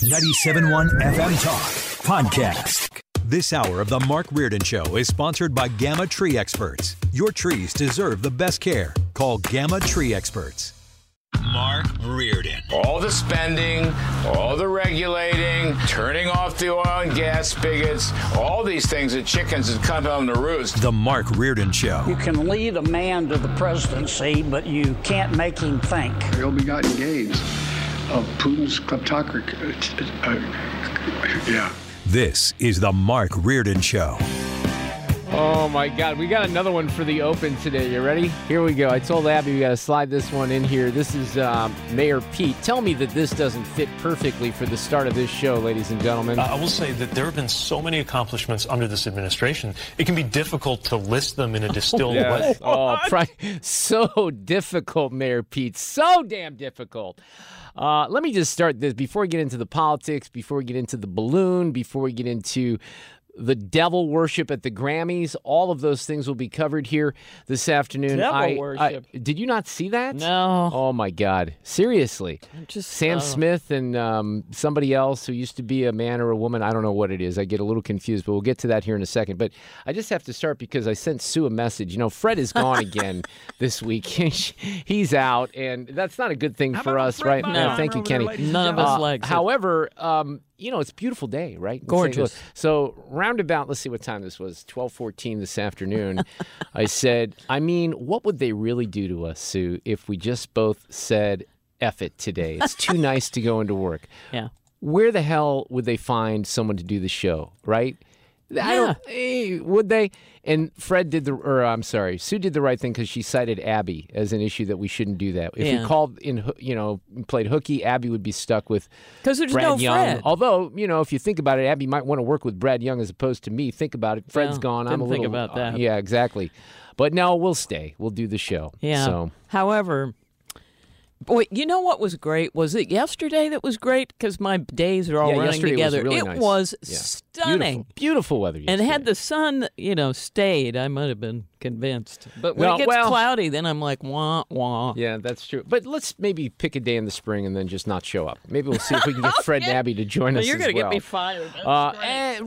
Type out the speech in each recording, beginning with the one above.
97.1 FM Talk Podcast. This hour of The Mark Reardon Show is sponsored by Gamma Tree Experts. Your trees deserve the best care. Call Gamma Tree Experts. Mark Reardon. All the spending, all the regulating, turning off the oil and gas spigots, all these things that chickens have come home to roost. The Mark Reardon Show. You can lead a man to the presidency, but you can't make him think. He'll be gotten engaged. Of Putin's kleptocracy. Yeah. This is the Mark Reardon Show. Oh my God, we got another one for the open today. You ready? Here we go. I told Abby we got to slide this one in here. This is Mayor Pete. Tell me that this doesn't fit perfectly for the start of this show, ladies and gentlemen. I will say that there have been so many accomplishments under this administration. It can be difficult to list them in a distilled way. Oh, so difficult, Mayor Pete. So damn difficult. Let me just start this before we get into the politics, before we get into the balloon, before we get into the devil worship at the Grammys. All of those things will be covered here this afternoon. Devil worship. Did you not see that? No. Oh, my God. Seriously. Sam Smith and somebody else who used to be a man or a woman. I don't know what it is. I get a little confused, but we'll get to that here in a second. But I just have to start because I sent Sue a message. You know, Fred is gone again this week. He's out, and that's not a good thing for us right now. Thank you, Kenny. None of us like it. However, you know, it's a beautiful day, right? Gorgeous. So roundabout, let's see what time this was, 12:14 this afternoon. I said, what would they really do to us, Sue, if we just both said, F it today. It's too nice to go into work. Yeah. Where the hell would they find someone to do the show, right? Yeah. Would they? And Sue did the right thing because she cited Abby as an issue that we shouldn't do that. If we called in, played hooky, Abby would be stuck with Brad Young. Although, if you think about it, Abby might want to work with Brad Young as opposed to me. Think about it. Fred's gone. I'm a little. Think about that. Yeah, exactly. But no, we'll stay. We'll do the show. Yeah. So. However, boy, you know what was great? Was it yesterday that was great? Because my days are all running together. Was really it nice. Was stunning. Beautiful weather yesterday. And had the sun, stayed, I might have been convinced. But when it gets cloudy, then I'm like, wah, wah. Yeah, that's true. But let's maybe pick a day in the spring and then just not show up. Maybe we'll see if we can get Fred and Abby to join us. You're going to get me fired.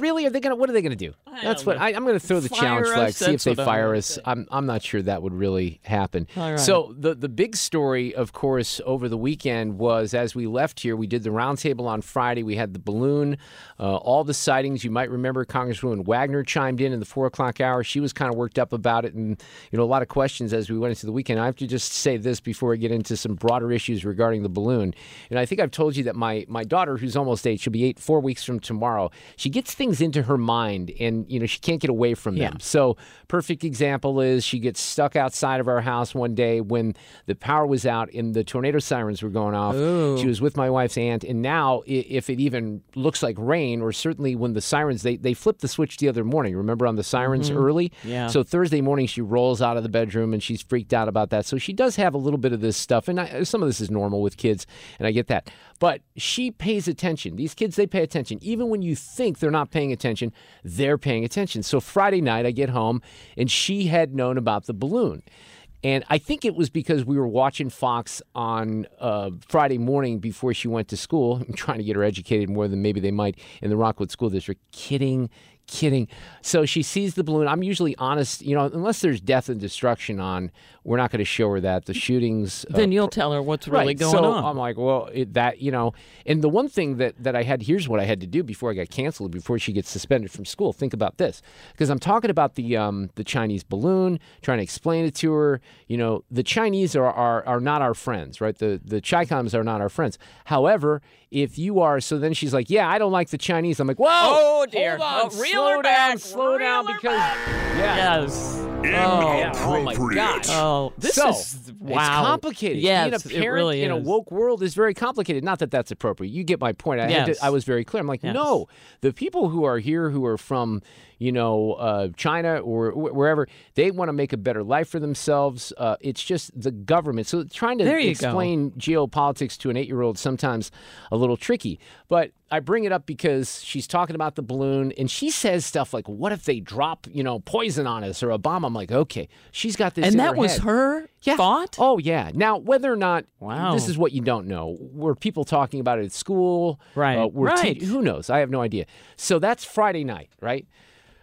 Really? What are they going to do? I'm going to throw the challenge flag, see if they fire us. I'm not sure that would really happen. Right. So the big story, of course, over the weekend was, as we left here, we did the roundtable on Friday. We had the balloon, all the sightings. You might remember Congresswoman Wagner chimed in the 4 o'clock hour. She was kind of worked up about it, and a lot of questions as we went into the weekend. I have to just say this before I get into some broader issues regarding the balloon. And I think I've told you that my daughter, who's almost 8, she'll be 8 4 weeks from tomorrow. She gets things into her mind, and she can't get away from them. So perfect example is she gets stuck outside of our house one day when the power was out in the tornado sirens were going off. Ooh. She was with my wife's aunt, and now if it even looks like rain, or certainly when the sirens, they flipped the switch the other morning, remember, on the sirens early? Yeah. So Thursday morning she rolls out of the bedroom and she's freaked out about that. So she does have a little bit of this stuff, and some of this is normal with kids, and I get that. But she pays attention. These kids, they pay attention. Even when you think they're not paying attention, they're paying attention. So Friday night I get home and she had known about the balloon. And I think it was because we were watching Fox on Friday morning before she went to school. I'm trying to get her educated more than maybe they might in the Rockwood School District. Kidding. kidding. So she sees the balloon. I'm usually honest, you know, unless there's death and destruction on, we're not going to show her that. The shootings. Then you'll tell her what's really right. going so on. I'm like, well, that, you know, and the one thing that I had, here's what I had to do before I got canceled, before she gets suspended from school. Think about this, because I'm talking about the Chinese balloon, trying to explain it to her. You know, the Chinese are not our friends, right? The Chi-Coms are not our friends. However, if you are, so then she's like, yeah, I don't like the Chinese. I'm like, whoa, oh dear, hold on, slow down, because yes. Oh my gosh. Oh, this is wow. It's complicated. Yes, being a parent really in a woke world is very complicated. Not that that's appropriate. You get my point. I was very clear. I'm like, no, the people who are here who are from, you know, China or wherever, they want to make a better life for themselves. It's just the government. So trying to explain geopolitics to an 8-year-old sometimes a little tricky. But I bring it up because she's talking about the balloon, and she says stuff like, what if they drop, you know, poison on us or a bomb? I'm like, okay, she's got this in her head. And that was her thought? Oh, yeah. Now, whether or not, this is what you don't know. Were people talking about it at school? Right, who knows? I have no idea. So that's Friday night, right?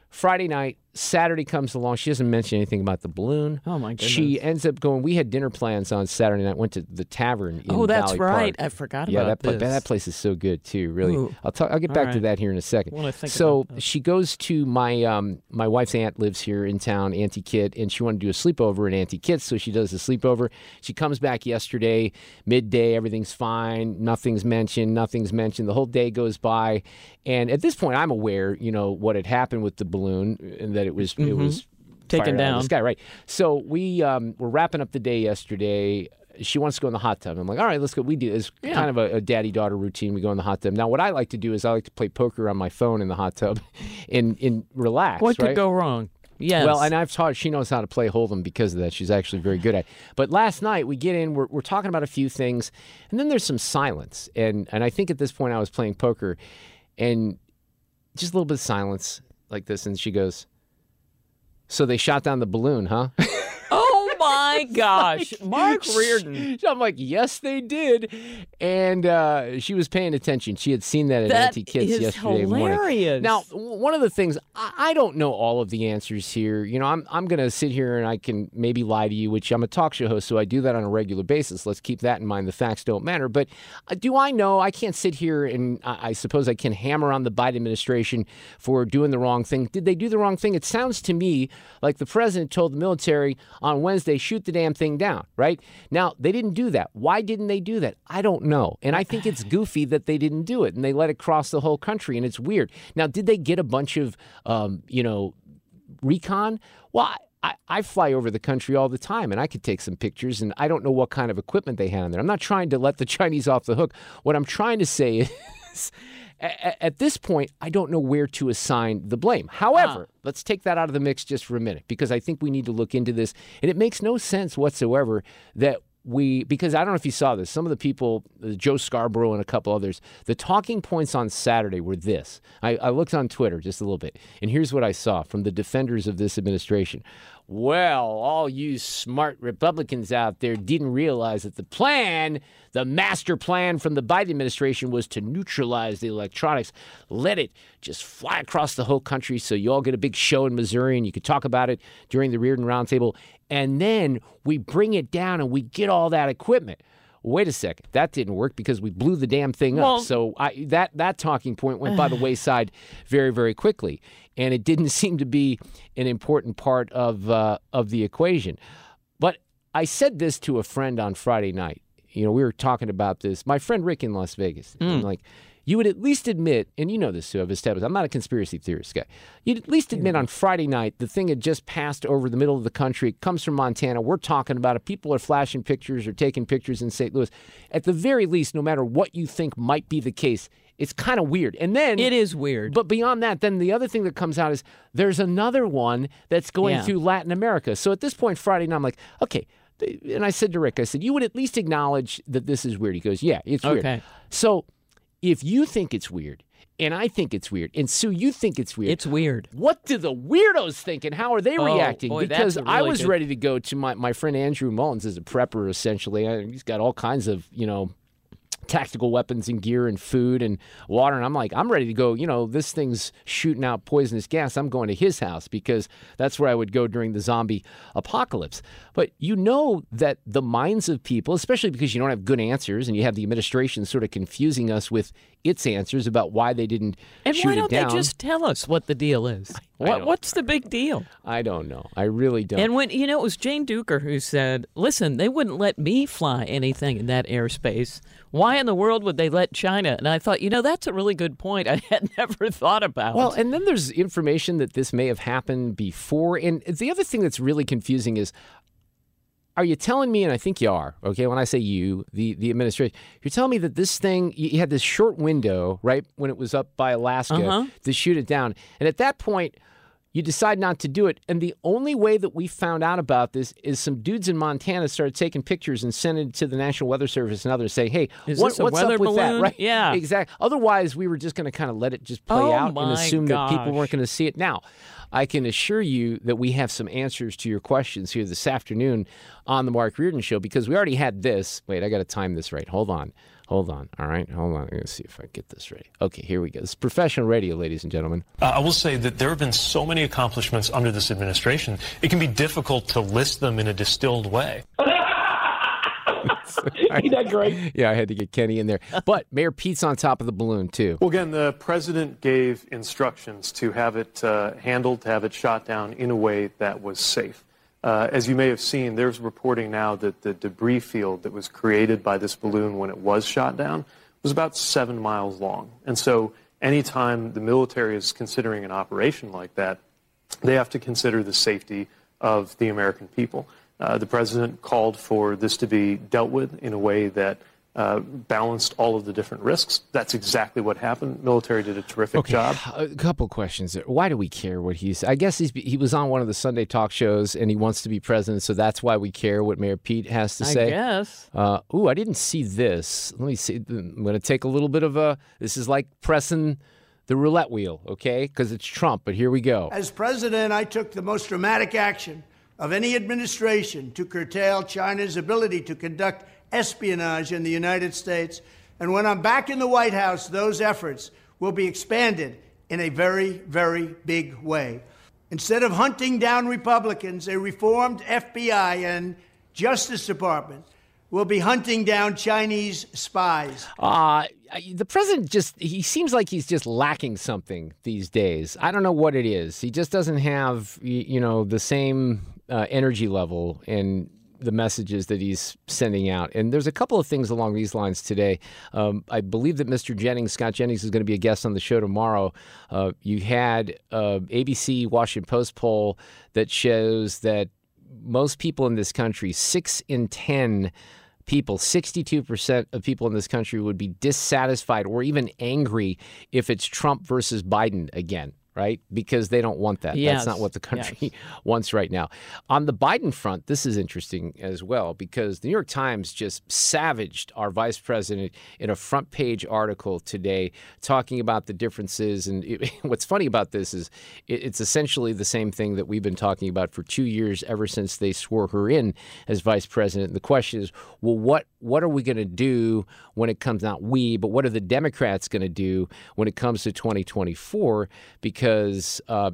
Friday night, Saturday comes along. She doesn't mention anything about the balloon. Oh, my goodness. She ends up going, we had dinner plans on Saturday night, went to the tavern in Valley Park. Oh, that's right. I forgot about that. Yeah, that place is so good, too, really. Ooh. I'll get back to that here in a second. So she goes to my wife's aunt lives here in town, Auntie Kit, and she wanted to do a sleepover at Auntie Kit's, so she does a sleepover. She comes back yesterday, midday, everything's fine, nothing's mentioned. The whole day goes by, and at this point, I'm aware, you know, what had happened with the balloon and that it was taken down. This guy, right? So we were wrapping up the day yesterday. She wants to go in the hot tub. I'm like, all right, let's go. We do this kind of a daddy-daughter routine. We go in the hot tub. Now, what I like to do is I like to play poker on my phone in the hot tub and relax. What could go wrong? Yes. Well, and I've taught, she knows how to play Hold'em because of that. She's actually very good at it. But last night, we get in, we're talking about a few things, and then there's some silence. And I think at this point, I was playing poker, and just a little bit of silence like this, and she goes, so they shot down the balloon, huh? Oh my gosh, like, Mark Reardon. I'm like, yes, they did. And she was paying attention. She had seen that at Auntie Kit's yesterday morning. That is hilarious. Now, one of the things, I don't know all of the answers here. You know, I'm going to sit here and I can maybe lie to you, which I'm a talk show host, so I do that on a regular basis. Let's keep that in mind. The facts don't matter. But do I know? I can't sit here and I suppose I can hammer on the Biden administration for doing the wrong thing. Did they do the wrong thing? It sounds to me like the president told the military on Wednesday, they shoot the damn thing down, right? Now, they didn't do that. Why didn't they do that? I don't know. And I think it's goofy that they didn't do it, and they let it cross the whole country, and it's weird. Now, did they get a bunch of, you know, recon? Well, I fly over the country all the time, and I could take some pictures, and I don't know what kind of equipment they had on there. I'm not trying to let the Chinese off the hook. What I'm trying to say is, at this point, I don't know where to assign the blame. However, let's take that out of the mix just for a minute, because I think we need to look into this. And it makes no sense whatsoever that because I don't know if you saw this, some of the people, Joe Scarborough and a couple others, the talking points on Saturday were this. I looked on Twitter just a little bit, and here's what I saw from the defenders of this administration. Well, all you smart Republicans out there didn't realize that the master plan from the Biden administration was to neutralize the electronics, let it just fly across the whole country so you all get a big show in Missouri and you could talk about it during the Reardon Roundtable. And then we bring it down and we get all that equipment. Wait a second. That didn't work because we blew the damn thing up. So that talking point went by the wayside very, very quickly. And it didn't seem to be an important part of the equation. But I said this to a friend on Friday night. You know, we were talking about this. My friend Rick in Las Vegas. I'm like, you would at least admit, and you know this too, I've established, I'm not a conspiracy theorist guy. You'd at least admit on Friday night the thing had just passed over the middle of the country. It comes from Montana. We're talking about it. People are flashing pictures or taking pictures in St. Louis. At the very least, no matter what you think might be the case, it's kind of weird. And then it is weird. But beyond that, then the other thing that comes out is there's another one that's going through Latin America. So at this point, Friday night, I'm like, okay. And I said to Rick, I said, you would at least acknowledge that this is weird. He goes, yeah, it's weird. So if you think it's weird, and I think it's weird, and Sue, you think it's weird. It's weird. What do the weirdos think, and how are they reacting? Boy, because really I was ready to go to my friend Andrew Mullins as a prepper, essentially. He's got all kinds of, you know, tactical weapons and gear and food and water. And I'm like, I'm ready to go. You know, this thing's shooting out poisonous gas. I'm going to his house because that's where I would go during the zombie apocalypse. But you know that the minds of people, especially because you don't have good answers and you have the administration sort of confusing us with its answers about why they didn't shoot it down. And why don't they just tell us what the deal is? What's the big deal? I don't know. I really don't. And when, you know, it was Jane Duker who said, listen, they wouldn't let me fly anything in that airspace. Why in the world would they let China? And I thought, you know, that's a really good point I had never thought about. Well, and then there's information that this may have happened before. And the other thing that's really confusing is, are you telling me, and I think you are, okay, when I say you, the administration, you're telling me that this thing, you had this short window, right, when it was up by Alaska to shoot it down. And at that point, you decide not to do it. And the only way that we found out about this is some dudes in Montana started taking pictures and sending it to the National Weather Service and others saying, hey, what's up with that? Right? Yeah. Exactly. Otherwise, we were just going to kind of let it just play out and assume that people weren't going to see it. Now, I can assure you that we have some answers to your questions here this afternoon on the Mark Reardon Show, because we already had this. Wait, I got to time this right. Hold on. All right. Hold on. I'm going to see if I get this right. Okay, here we go. This is professional radio, ladies and gentlemen. I will say that there have been so many accomplishments under this administration, it can be difficult to list them in a distilled way. Ain't that great? Yeah, I had to get Kenny in there. But Mayor Pete's on top of the balloon, too. Well, again, the president gave instructions to have it handled, to have it shot down in a way that was safe. As you may have seen, there's reporting now that the debris field that was created by this balloon when it was shot down was about 7 miles long. And so anytime the military is considering an operation like that, they have to consider the safety of the American people. The president called for this to be dealt with in a way that balanced all of the different risks. That's exactly what happened. Military did a terrific job. A couple questions there. Why do we care what he's... I guess he was on one of the Sunday talk shows and he wants to be president, so that's why we care what Mayor Pete has to say. I guess. I didn't see this. Let me see. I'm going to take a little bit of a... This is like pressing the roulette wheel, okay? Because it's Trump, but here we go. As president, I took the most dramatic action of any administration to curtail China's ability to conduct espionage in the United States. And when I'm back in the White House, those efforts will be expanded in a very, very big way. Instead of hunting down Republicans, a reformed FBI and Justice Department will be hunting down Chinese spies. The president he seems like he's just lacking something these days. I don't know what it is. He just doesn't have, you know, the same... energy level and the messages that he's sending out. And there's a couple of things along these lines today. I believe that Mr. Scott Jennings, is going to be a guest on the show tomorrow. You had ABC Washington Post poll that shows that most people in this country, 6 in 10 people, 62% of people in this country would be dissatisfied or even angry if it's Trump versus Biden again. Right? Because they don't want that. Yes. That's not what the country wants right now. On the Biden front, this is interesting as well, because the New York Times just savaged our vice president in a front page article today talking about the differences. And what's funny about this is it's essentially the same thing that we've been talking about for 2 years ever since they swore her in as vice president. And the question is, well, what are we going to do when it comes, not we, but what are the Democrats going to do when it comes to 2024? Because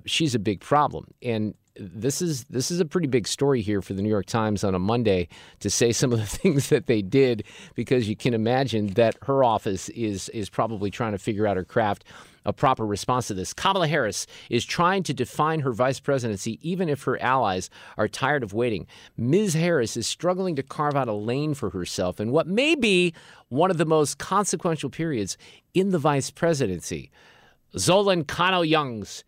she's a big problem. And this is a pretty big story here for the New York Times on a Monday to say some of the things that they did, because you can imagine that her office is probably trying to figure out her craft a proper response to this. Kamala Harris is trying to define her vice presidency, even if her allies are tired of waiting. Ms. Harris is struggling to carve out a lane for herself in what may be one of the most consequential periods in the vice presidency. Zolan Kanno-Youngs,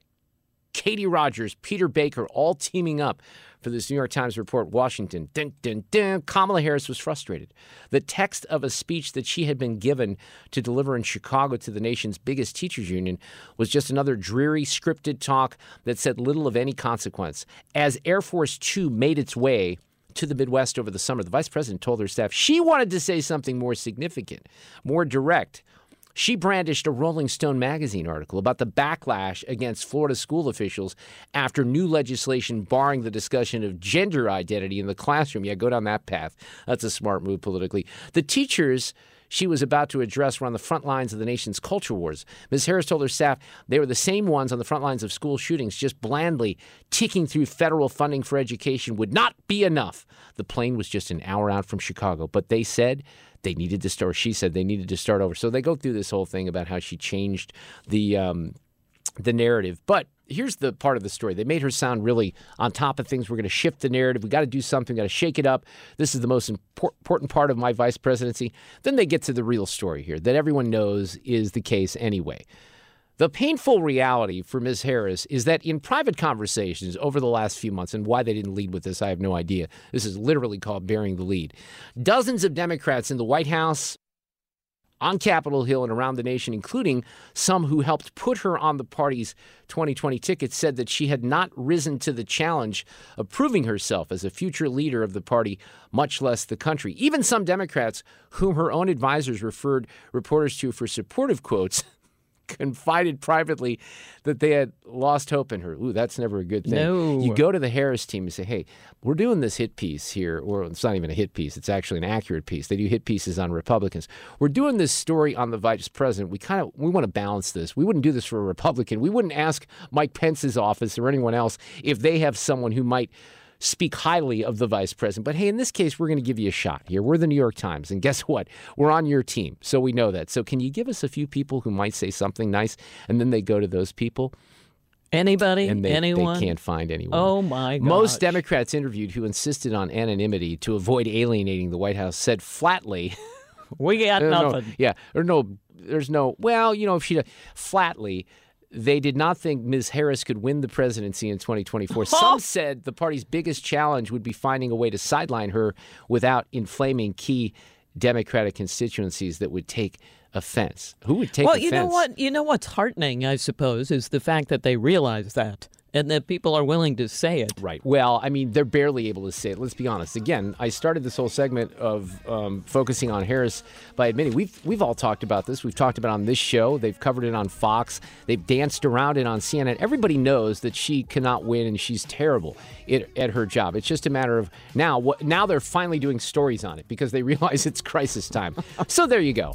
Katie Rogers, Peter Baker, all teaming up for this New York Times report, Washington. Dun, dun, dun. Kamala Harris was frustrated. The text of a speech that she had been given to deliver in Chicago to the nation's biggest teachers union was just another dreary, scripted talk that said little of any consequence. As Air Force Two made its way to the Midwest over the summer, the vice president told her staff she wanted to say something more significant, more direct. She brandished a Rolling Stone magazine article about the backlash against Florida school officials after new legislation barring the discussion of gender identity in the classroom. Yeah, go down that path. That's a smart move politically. The teachers she was about to address were on the front lines of the nation's culture wars. Ms. Harris told her staff they were the same ones on the front lines of school shootings, just blandly ticking through federal funding for education would not be enough. The plane was just an hour out from Chicago, but they said they needed to start, or she said they needed to start over. So they go through this whole thing about how she changed the narrative. But here's the part of the story. They made her sound really on top of things. We're going to shift the narrative. We got to do something. We've got to shake it up. This is the most important part of my vice presidency. Then they get to the real story here that everyone knows is the case anyway. The painful reality for Ms. Harris is that in private conversations over the last few months, and why they didn't lead with this, I have no idea. This is literally called burying the lead. Dozens of Democrats in the White House, on Capitol Hill and around the nation, including some who helped put her on the party's 2020 ticket, said that she had not risen to the challenge of proving herself as a future leader of the party, much less the country. Even some Democrats, whom her own advisors referred reporters to for supportive quotes, confided privately that they had lost hope in her. Ooh, that's never a good thing. No. You go to the Harris team and say, hey, we're doing this hit piece here. Or it's not even a hit piece. It's actually an accurate piece. They do hit pieces on Republicans. We're doing this story on the vice president. We want to balance this. We wouldn't do this for a Republican. We wouldn't ask Mike Pence's office or anyone else if they have someone who might speak highly of the vice president. But hey, in this case, we're going to give you a shot here. We're the New York Times. And guess what? We're on your team. So we know that. So can you give us a few people who might say something nice? And then they go to those people. Anybody? And anyone? They can't find anyone. Oh, my God. Most Democrats interviewed who insisted on anonymity to avoid alienating the White House said flatly, we got nothing. Flatly, they did not think Ms. Harris could win the presidency in 2024. Some said the party's biggest challenge would be finding a way to sideline her without inflaming key Democratic constituencies that would take offense. Who would take offense? Well, you know what's heartening, I suppose, is the fact that they realize that. And that people are willing to say it. Right. Well, I mean, they're barely able to say it. Let's be honest. Again, I started this whole segment of focusing on Harris by admitting we've all talked about this. We've talked about it on this show. They've covered it on Fox. They've danced around it on CNN. Everybody knows that she cannot win and she's terrible at her job. It's just a matter of now they're finally doing stories on it because they realize it's crisis time. So there you go.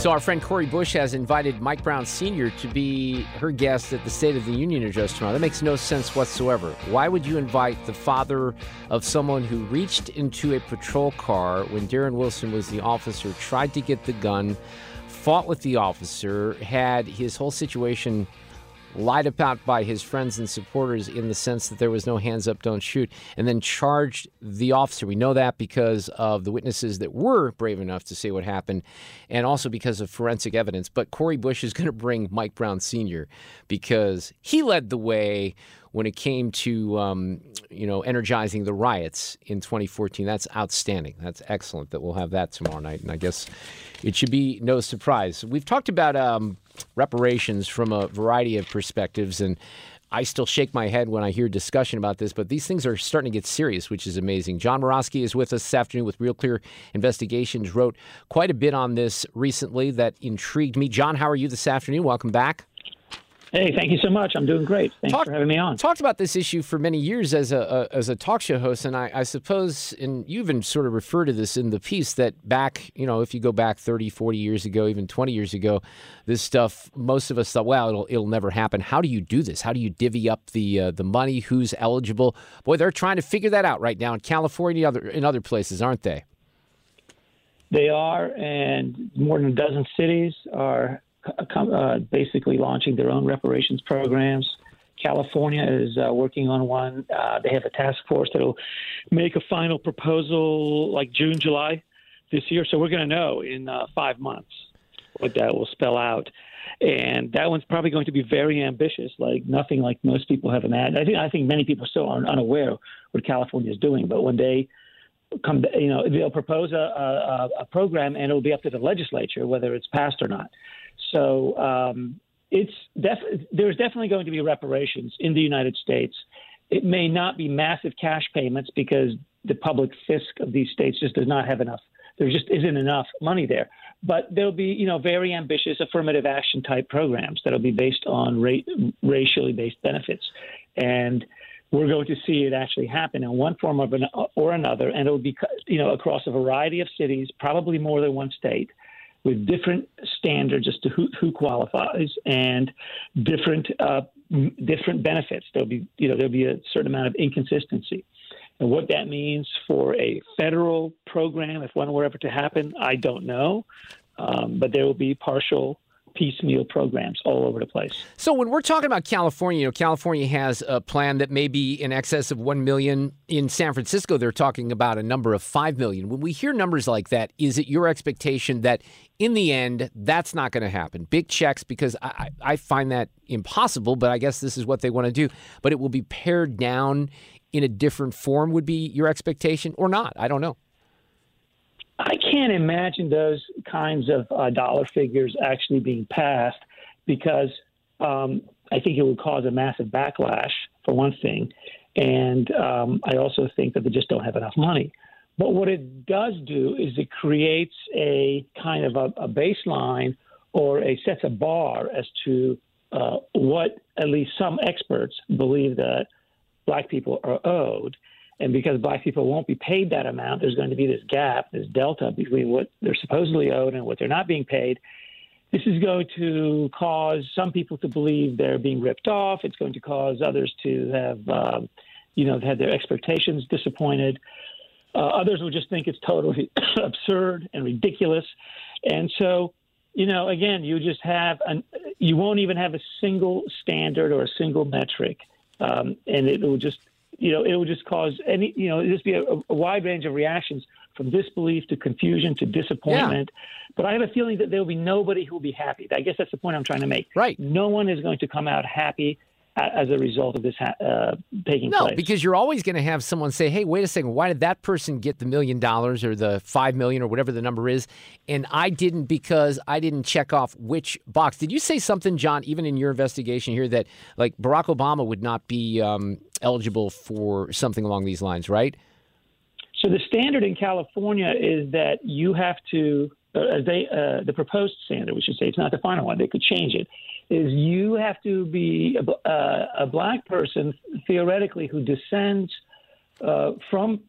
So our friend Cori Bush has invited Mike Brown Sr. to be her guest at the State of the Union address tomorrow. That makes no sense whatsoever. Why would you invite the father of someone who reached into a patrol car when Darren Wilson was the officer, tried to get the gun, fought with the officer, had his whole situation lied about by his friends and supporters in the sense that there was no hands up, don't shoot, and then charged the officer. We know that because of the witnesses that were brave enough to say what happened and also because of forensic evidence. But Cori Bush is going to bring Mike Brown Sr. because he led the way when it came to, energizing the riots in 2014. That's outstanding. That's excellent that we'll have that tomorrow night. And I guess it should be no surprise. We've talked about reparations from a variety of perspectives. And I still shake my head when I hear discussion about this, but these things are starting to get serious, which is amazing. John Marosky is with us this afternoon with Real Clear Investigations, wrote quite a bit on this recently that intrigued me. John, how are you this afternoon? Welcome back. Hey, thank you so much. I'm doing great. Thanks for having me on. Talked about this issue for many years as a talk show host, and I suppose, and you even sort of refer to this in the piece, that back, you know, if you go back 30, 40 years ago, even 20 years ago, this stuff, most of us thought, wow, it'll never happen. How do you do this? How do you divvy up the money? Who's eligible? Boy, they're trying to figure that out right now in California and other places, aren't they? They are, and more than a dozen cities are basically launching their own reparations programs. California is working on one. They have a task force that will make a final proposal like June, July this year. So we're going to know in 5 months what that will spell out. And that one's probably going to be very ambitious, like nothing like most people have imagined. I think many people still are unaware what California is doing. But when they come, you know, they'll propose a program, and it'll be up to the legislature whether it's passed or not. So there's definitely going to be reparations in the United States. It may not be massive cash payments because the public fisc of these states just does not have enough. There just isn't enough money there. But there'll be, you know, very ambitious affirmative action type programs that'll be based on racially based benefits. And we're going to see it actually happen in one form or another. And it'll be, you know, across a variety of cities, probably more than one state, with different standards as to who qualifies and different benefits. There'll be a certain amount of inconsistency, and what that means for a federal program, if one were ever to happen, I don't know, but there will be partial piecemeal programs all over the place. So when we're talking about California, you know, California has a plan that may be in excess of 1 million. In San Francisco, they're talking about a number of 5 million. When we hear numbers like that, is it your expectation that in the end, that's not going to happen? Big checks, because I find that impossible, but I guess this is what they want to do. But it will be pared down in a different form would be your expectation, or not? I don't know. I can't imagine those kinds of dollar figures actually being passed, because I think it would cause a massive backlash, for one thing. And I also think that they just don't have enough money. But what it does do is it creates a kind of a baseline, or sets a bar as to what at least some experts believe that Black people are owed. And because Black people won't be paid that amount, there's going to be this gap, this delta between what they're supposedly owed and what they're not being paid. This is going to cause some people to believe they're being ripped off. It's going to cause others to have, had their expectations disappointed. Others will just think it's totally absurd and ridiculous. And so, you know, again, you won't even have a single standard or a single metric, and it will just, you know, it would just cause be a wide range of reactions, from disbelief to confusion to disappointment. Yeah. But I have a feeling that there will be nobody who will be happy. I guess that's the point I'm trying to make. Right. No one is going to come out happy as a result of this taking place. No, because you're always going to have someone say, hey, wait a second, why did that person get the $1 million or the $5 million or whatever the number is, and I didn't, because I didn't check off which box? Did you say something, John, even in your investigation here, that like Barack Obama would not be eligible for something along these lines, right? So the standard in California is that you have to, the proposed standard, we should say, it's not the final one, they could change it, is you have to be a Black person, theoretically, who descends from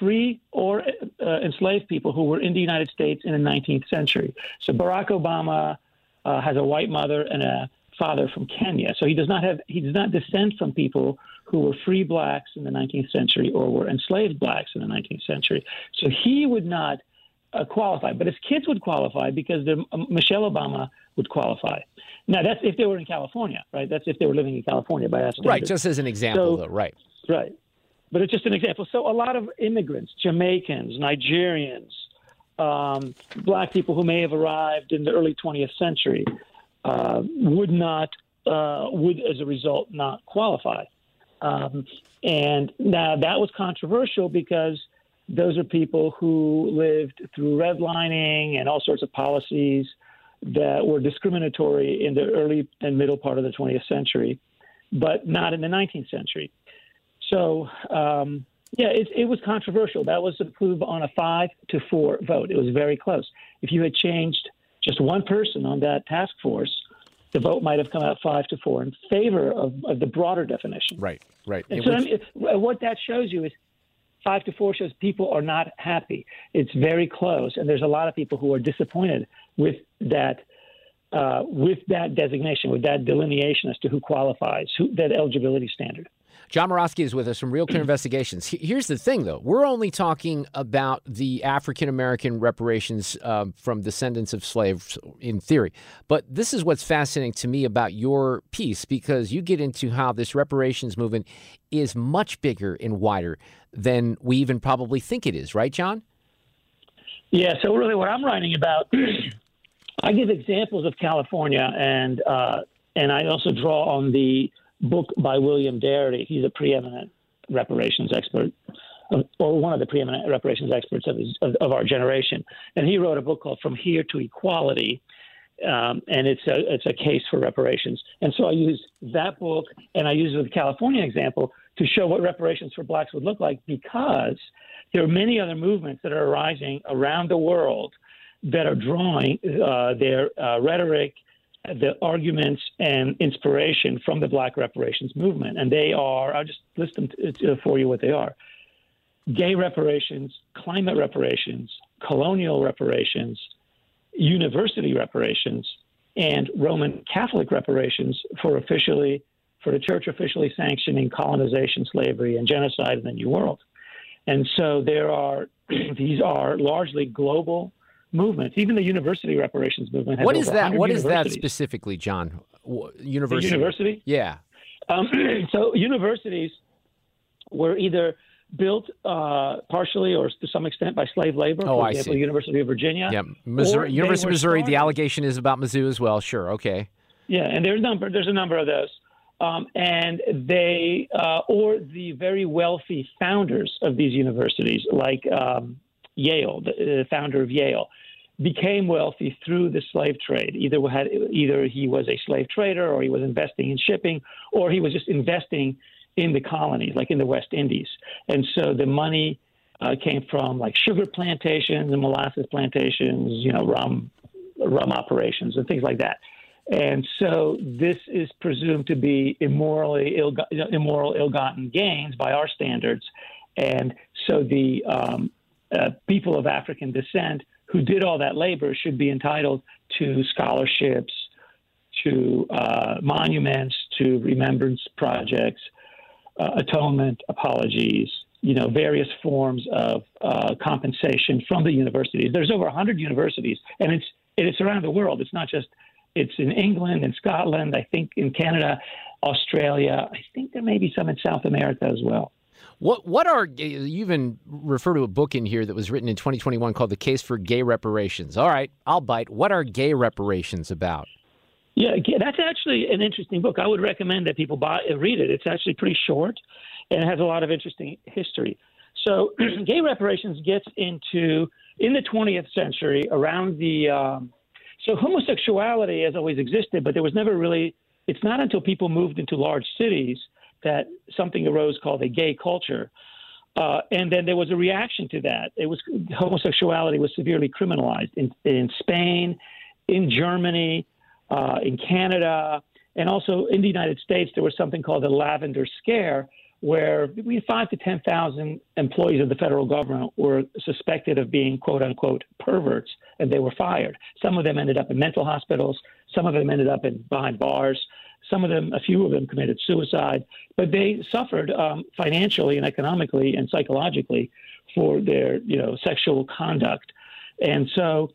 free or enslaved people who were in the United States in the 19th century. So Barack Obama has a white mother and a father from Kenya. So he does not descend from people who were free Blacks in the 19th century or were enslaved Blacks in the 19th century. So he would not qualify, but his kids would qualify, because Michelle Obama would qualify. Now, that's if they were in California, right? That's if they were living in California by that standard. Right, just as an example, right. Right. But it's just an example. So a lot of immigrants, Jamaicans, Nigerians, Black people who may have arrived in the early 20th century, would as a result not qualify. And now that was controversial, because those are people who lived through redlining and all sorts of policies that were discriminatory in the early and middle part of the 20th century. but not in the 19th century. So, it was controversial. That was approved on a 5-4 vote. It was very close. If you had changed just one person on that task force, the vote might have come out 5-4 in favor of the broader definition. Right, right. And so what that shows you is 5-4 shows people are not happy. It's very close, and there's a lot of people who are disappointed with that designation, with that delineation as to who qualifies, that eligibility standard. John Marosky is with us from Real Clear Investigations. Here's the thing, though. We're only talking about the African-American reparations from descendants of slaves in theory. But this is what's fascinating to me about your piece, because you get into how this reparations movement is much bigger and wider than we even probably think it is. Right, John? Yeah. So really what I'm writing about, I give examples of California, and I also draw on the book by William Darity. He's a preeminent reparations expert, or one of the preeminent reparations experts of our generation. And he wrote a book called From Here to Equality, and it's a case for reparations. And so I used that book, and I used the California example to show what reparations for blacks would look like, because there are many other movements that are arising around the world that are drawing their rhetoric, the arguments and inspiration from the black reparations movement. And they are, I'll just list them for you what they are: gay reparations, climate reparations, colonial reparations, university reparations, and Roman Catholic reparations for the church officially sanctioning colonization, slavery, and genocide in the New World. And so these are largely global movements, even the university reparations movement. What is that? What is that specifically, John? University. The university? Yeah. So universities were either built partially or to some extent by slave labor. Oh, for example, I see. University of Virginia. Yeah, Missouri. University of Missouri. The allegation is about Mizzou as well. Sure. Okay. Yeah, and there's a number of those, and they or the very wealthy founders of these universities, like Yale, the founder of Yale, became wealthy through the slave trade. Either he was a slave trader, or he was investing in shipping, or he was just investing in the colonies, like in the West Indies. And so the money came from like sugar plantations and molasses plantations, rum operations and things like that. And so this is presumed to be immoral, ill-gotten gains by our standards. And so the people of African descent who did all that labor should be entitled to scholarships, to monuments, to remembrance projects, atonement, apologies, various forms of compensation from the universities. There's over 100 universities, and it's around the world. It's not just it's in England and Scotland, I think in Canada, Australia. I think there may be some in South America as well. What are you even refer to a book in here that was written in 2021 called The Case for Gay Reparations? All right, I'll bite. What are gay reparations about? Yeah, that's actually an interesting book. I would recommend that people read it. It's actually pretty short, and it has a lot of interesting history. So gay reparations gets into, in the 20th century, around the so homosexuality has always existed, but there was never really – it's not until people moved into large cities – that something arose called a gay culture. And then there was a reaction to that. Homosexuality was severely criminalized in Spain, in Germany, in Canada, and also in the United States. There was something called the Lavender Scare, where between 5,000 to 10,000 employees of the federal government were suspected of being, quote unquote, perverts, and they were fired. Some of them ended up in mental hospitals. Some of them ended up behind bars. Some of them, a few of them committed suicide, but they suffered financially and economically and psychologically for their, sexual conduct. And so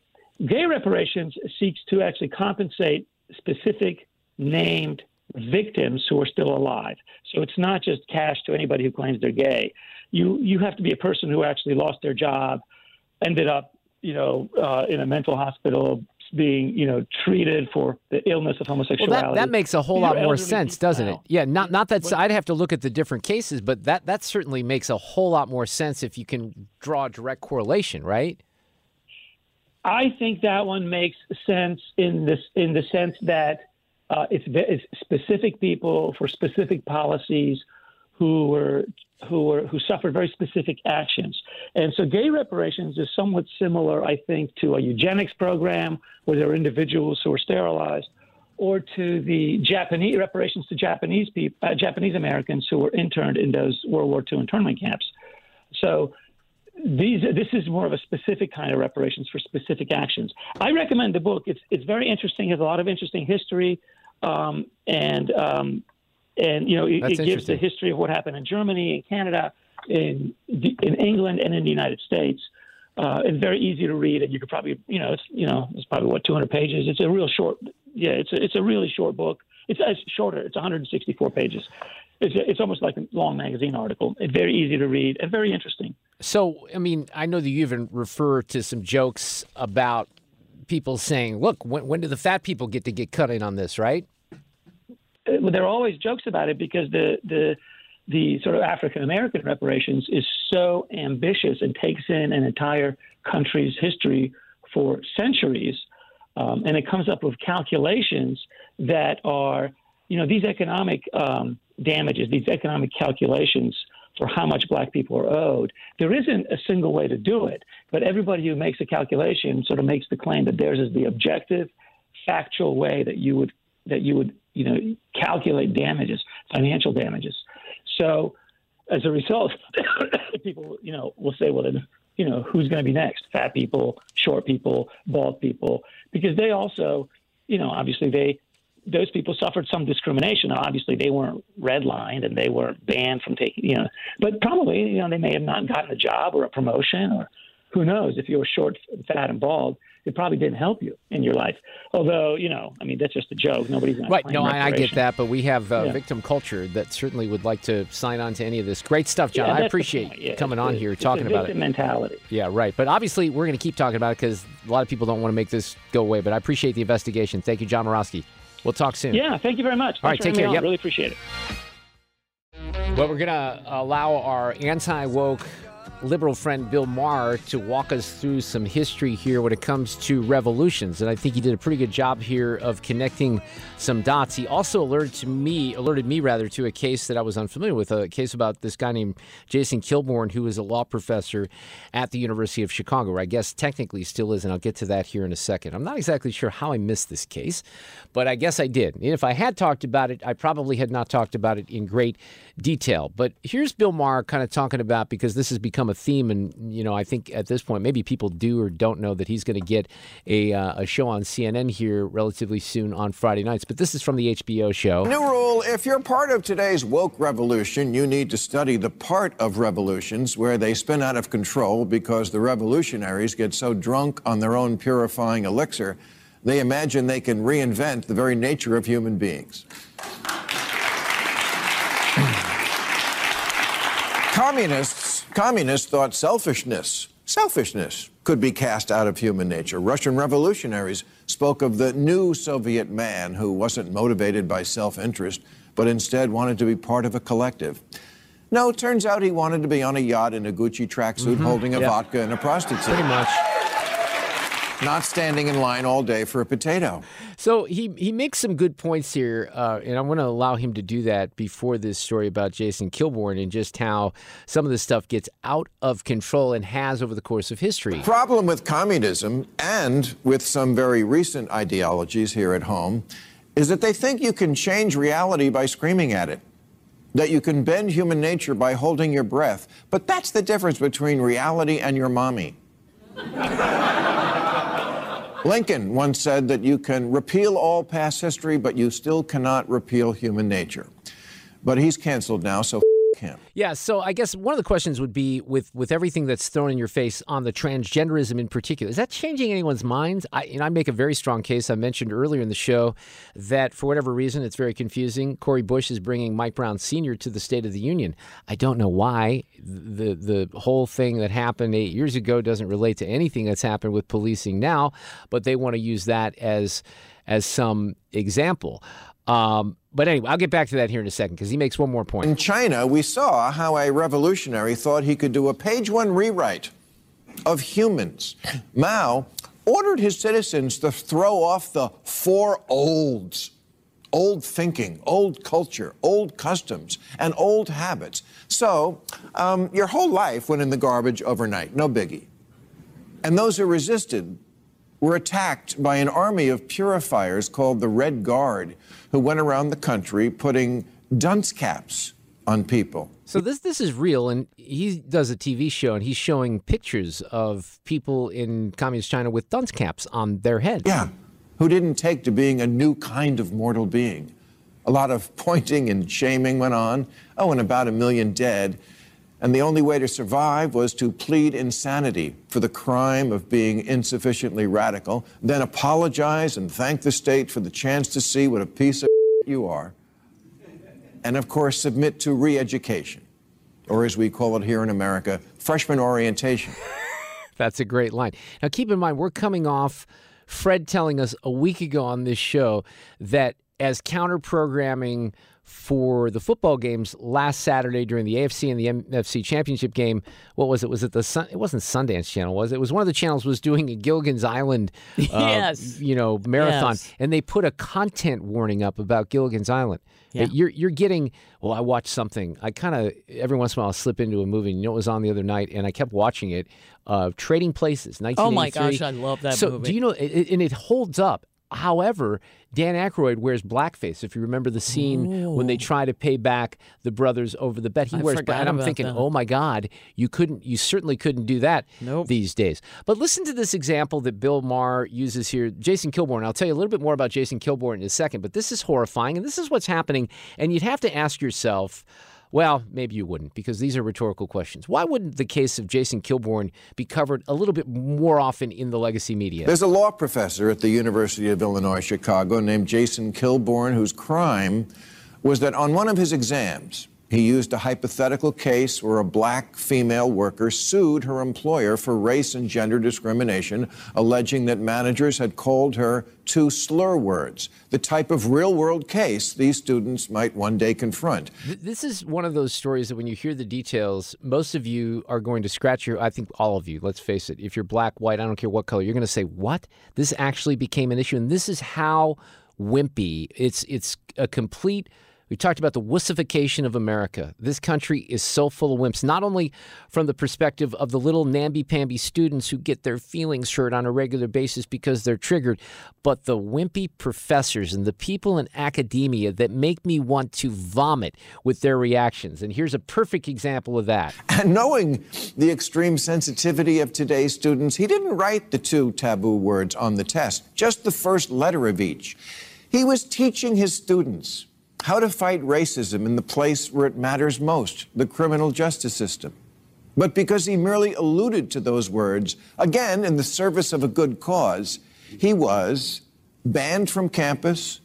gay reparations seeks to actually compensate specific named victims who are still alive. So it's not just cash to anybody who claims they're gay. You have to be a person who actually lost their job, ended up, in a mental hospital, being, treated for the illness of homosexuality. Well, that makes a whole lot more sense, doesn't it? Yeah, not that I'd have to look at the different cases, but that certainly makes a whole lot more sense if you can draw a direct correlation, right? I think that one makes sense in the sense that It's specific people for specific policies who suffered very specific actions. And so gay reparations is somewhat similar, I think, to a eugenics program where there are individuals who are sterilized, or to the Japanese reparations to Japanese people, Japanese Americans who were interned in those World War II internment camps. So this is more of a specific kind of reparations for specific actions. I recommend the book. It's very interesting. It has a lot of interesting history, and you know it gives the history of what happened in Germany, in Canada, in England, and in the United States. It's very easy to read, and you could probably it's probably 200 pages. It's a real short. Yeah, it's a really short book. It's shorter. It's 164 pages. It's almost like a long magazine article. It's very easy to read and very interesting. So, I mean, I know that you even refer to some jokes about people saying, look, when do the fat people get to get cut in on this, right? Well, there are always jokes about it because the sort of African-American reparations is so ambitious and takes in an entire country's history for centuries. And it comes up with calculations that are, you know, these economic damages, these economic calculations for how much black people are owed. There isn't a single way to do it, but everybody who makes a calculation sort of makes the claim that theirs is the objective, factual way that you would calculate damages, financial damages. So as a result, people, you know, will say, well, then, you know, who's going to be next? Fat people, short people, bald people, because they also, you know, obviously those people suffered some discrimination. Obviously, they weren't redlined and they weren't banned from taking, you know, but probably, you know, they may have not gotten a job or a promotion, or who knows, if you were short, fat and bald, it probably didn't help you in your life. Although, you know, I mean, that's just a joke. Nobody's going to claim reparation. Right, no, I get that, but we have victim culture that certainly would like to sign on to any of this. Great stuff, John. I appreciate you coming on here talking about it. Victim mentality. Yeah, right. But obviously, we're going to keep talking about it because a lot of people don't want to make this go away, but I appreciate the investigation. Thank you, John Marosky. We'll talk soon. Yeah, thank you very much. All right, take care. Really appreciate it. Well, we're going to allow our anti-woke liberal friend Bill Maher to walk us through some history here when it comes to revolutions. And I think he did a pretty good job here of connecting some dots. He also alerted me to a case that I was unfamiliar with, a case about this guy named Jason Kilborn, who is a law professor at the University of Chicago, or I guess technically still is, and I'll get to that here in a second. I'm not exactly sure how I missed this case, but I guess I did. And if I had talked about it, I probably had not talked about it in great detail. But here's Bill Maher kind of talking about, because this has become a theme, and you know, I think at this point maybe people do or don't know that he's going to get a show on CNN here relatively soon on Friday nights. But this is from the HBO show. New rule: if you're part of today's woke revolution, you need to study the part of revolutions where they spin out of control because the revolutionaries get so drunk on their own purifying elixir, they imagine they can reinvent the very nature of human beings. Communists thought selfishness could be cast out of human nature. Russian revolutionaries spoke of the new Soviet man who wasn't motivated by self-interest, but instead wanted to be part of a collective. No, turns out he wanted to be on a yacht in a Gucci tracksuit holding a vodka and a prostitute. Pretty much. Not standing in line all day for a potato. So he makes some good points here, and I want to allow him to do that before this story about Jason Kilborn and just how some of this stuff gets out of control and has over the course of history. The problem with communism and with some very recent ideologies here at home is that they think you can change reality by screaming at it, that you can bend human nature by holding your breath. But that's the difference between reality and your mommy. Lincoln once said that you can repeal all past history, but you still cannot repeal human nature. But he's canceled now, so f*** him. Yeah, so I guess one of the questions would be, with everything that's thrown in your face on the transgenderism in particular, is that changing anyone's minds? I make a very strong case. I mentioned earlier in the show that for whatever reason, it's very confusing. Cori Bush is bringing Mike Brown Sr. to the State of the Union. I don't know why. The whole thing that happened 8 years ago doesn't relate to anything that's happened with policing now, but they want to use that as some example. But anyway, I'll get back to that here in a second because he makes one more point. In China, we saw how a revolutionary thought he could do a page-1 rewrite of humans. Mao ordered his citizens to throw off the four olds old thinking, old culture, old customs, and old habits. So your whole life went in the garbage overnight, no biggie. And those who resisted were attacked by an army of purifiers called the Red Guard, who went around the country putting dunce caps on people. So this is real, and he does a TV show, and he's showing pictures of people in communist China with dunce caps on their heads. Yeah, who didn't take to being a new kind of mortal being. A lot of pointing and shaming went on, oh, and about 1 million dead. And the only way to survive was to plead insanity for the crime of being insufficiently radical, then apologize and thank the state for the chance to see what a piece of you are. And, of course, submit to re-education, or as we call it here in America, freshman orientation. That's a great line. Now, keep in mind, we're coming off Fred telling us a week ago on this show that as counter-programming for the football games last Saturday during the AFC and the NFC championship game, what was it? Was it the It wasn't Sundance Channel, was it? It was one of the channels was doing a Gilligan's Island, yes. You know, marathon, yes. And they put a content warning up about Gilligan's Island. Yeah. You're getting, well, I watched something. I kind of, every once in a while, I'll slip into a movie. And you know, it was on the other night, and I kept watching it, Trading Places, 1983. Oh, my gosh, I love that movie. So, do you know, and it holds up. However, Dan Aykroyd wears blackface. If you remember the scene when they try to pay back the brothers over the bet, he wears blackface. And I'm thinking, oh my God, you certainly couldn't do that these days. But listen to this example that Bill Maher uses here. Jason Kilborn. I'll tell you a little bit more about Jason Kilborn in a second, but this is horrifying, and this is what's happening. And you'd have to ask yourself, well, maybe you wouldn't, because these are rhetorical questions. Why wouldn't the case of Jason Kilborn be covered a little bit more often in the legacy media? There's a law professor at the University of Illinois Chicago named Jason Kilborn, whose crime was that on one of his exams, he used a hypothetical case where a black female worker sued her employer for race and gender discrimination, alleging that managers had called her two slur words, the type of real-world case these students might one day confront. This is one of those stories that when you hear the details, most of you are going to scratch your, I think all of you, let's face it, if you're black, white, I don't care what color, you're going to say, what? This actually became an issue, and this is how wimpy, it's a complete... We talked about the wussification of America. This country is so full of wimps, not only from the perspective of the little namby-pamby students who get their feelings hurt on a regular basis because they're triggered, but the wimpy professors and the people in academia that make me want to vomit with their reactions. And here's a perfect example of that. And knowing the extreme sensitivity of today's students, he didn't write the two taboo words on the test, just the first letter of each. He was teaching his students how to fight racism in the place where it matters most, the criminal justice system. But because he merely alluded to those words, again, in the service of a good cause, he was banned from campus,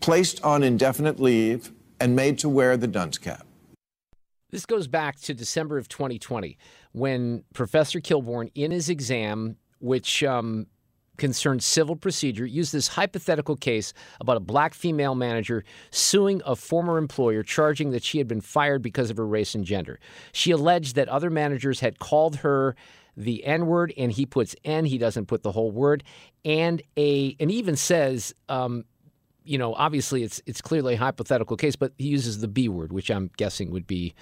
placed on indefinite leave, and made to wear the dunce cap. This goes back to December of 2020, when Professor Kilborn, in his exam, which... concerned civil procedure, used this hypothetical case about a black female manager suing a former employer, charging that she had been fired because of her race and gender. She alleged that other managers had called her the N-word, and he puts N, he doesn't put the whole word, and even says, you know, obviously it's clearly a hypothetical case, but he uses the B word, which I'm guessing would be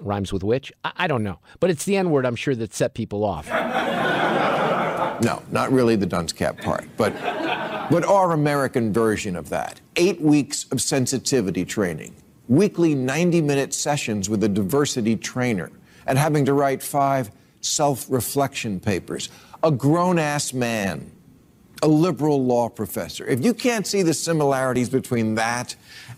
rhymes with which. I don't know, but it's the N-word, I'm sure, that set people off. No, not really the dunce cap part, but our American version of that. 8 weeks of sensitivity training, weekly 90-minute sessions with a diversity trainer, and having to write 5 self-reflection papers. A grown-ass man, a liberal law professor. If you can't see the similarities between that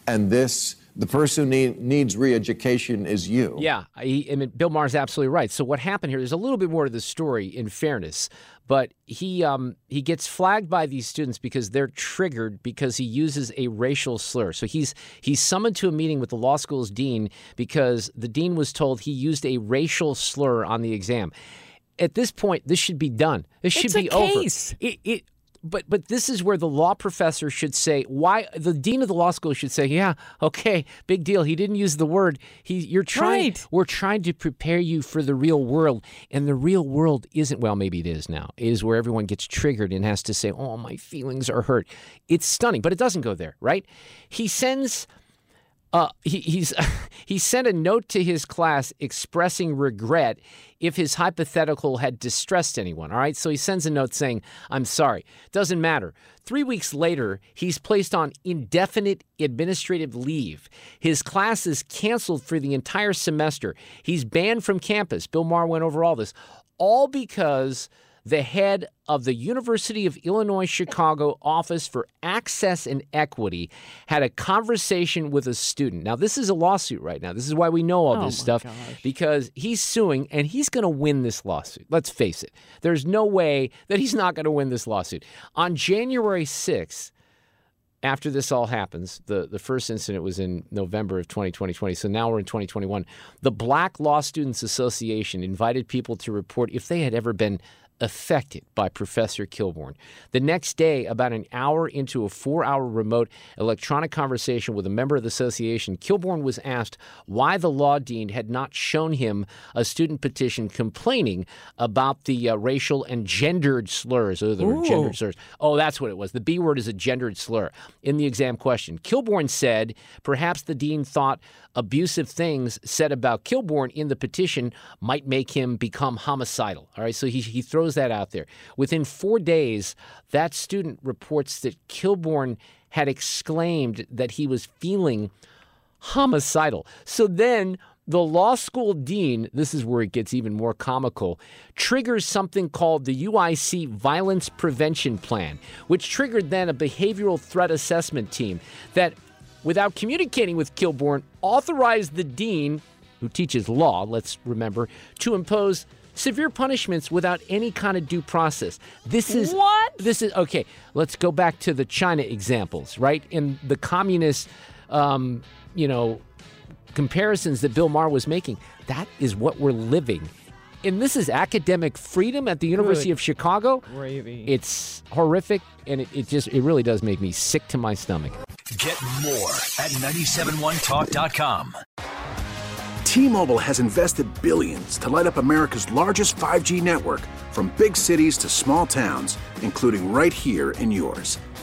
and this, the person who needs re-education is you. Yeah, I mean, Bill Maher's absolutely right. So what happened here, there's a little bit more to the story, in fairness, but he gets flagged by these students because they're triggered because he uses a racial slur. So he's summoned to a meeting with the law school's dean because the dean was told he used a racial slur on the exam. At this point, this should be done. This should be over. It's a case. But this is where the law professor should say, why the dean of the law school should say, yeah, okay, big deal. He didn't use the word. We're trying to prepare you for the real world. And the real world isn't, well, maybe it is now. It is where everyone gets triggered and has to say, oh, my feelings are hurt. It's stunning, but it doesn't go there, right? He sends he sent a note to his class expressing regret if his hypothetical had distressed anyone. All right. So he sends a note saying, I'm sorry. Doesn't matter. 3 weeks later, he's placed on indefinite administrative leave. His class is canceled for the entire semester. He's banned from campus. Bill Maher went over all this, all because the head of the University of Illinois Chicago Office for Access and Equity had a conversation with a student. Now, this is a lawsuit right now. This is why we know all this stuff, because he's suing and he's going to win this lawsuit. Let's face it. There's no way that he's not going to win this lawsuit. On January 6th, after this all happens, the first incident was in November of 2020, so now we're in 2021, the Black Law Students Association invited people to report if they had ever been affected by Professor Kilborn. The next day, about an hour into a 4-hour remote electronic conversation with a member of the association, Kilborn was asked why the law dean had not shown him a student petition complaining about the racial and gendered slurs. Oh, there were gendered slurs. Oh, that's what it was. The B word is a gendered slur in the exam question. Kilborn said perhaps the dean thought abusive things said about Kilborn in the petition might make him become homicidal. All right, so he throws that out there. Within 4 days, that student reports that Kilborn had exclaimed that he was feeling homicidal. So then the law school dean, this is where it gets even more comical, triggers something called the UIC Violence Prevention Plan, which triggered then a behavioral threat assessment team that, without communicating with Kilborn, authorized the dean, who teaches law, let's remember, to impose severe punishments without any kind of due process. Okay, let's go back to the China examples, right? And the communist, comparisons that Bill Maher was making. That is what we're living. And this is academic freedom at the University of Chicago. Gravy. It's horrific, and it really does make me sick to my stomach. Get more at 971talk.com. T-Mobile has invested billions to light up America's largest 5G network, from big cities to small towns, including right here in yours.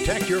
Protect your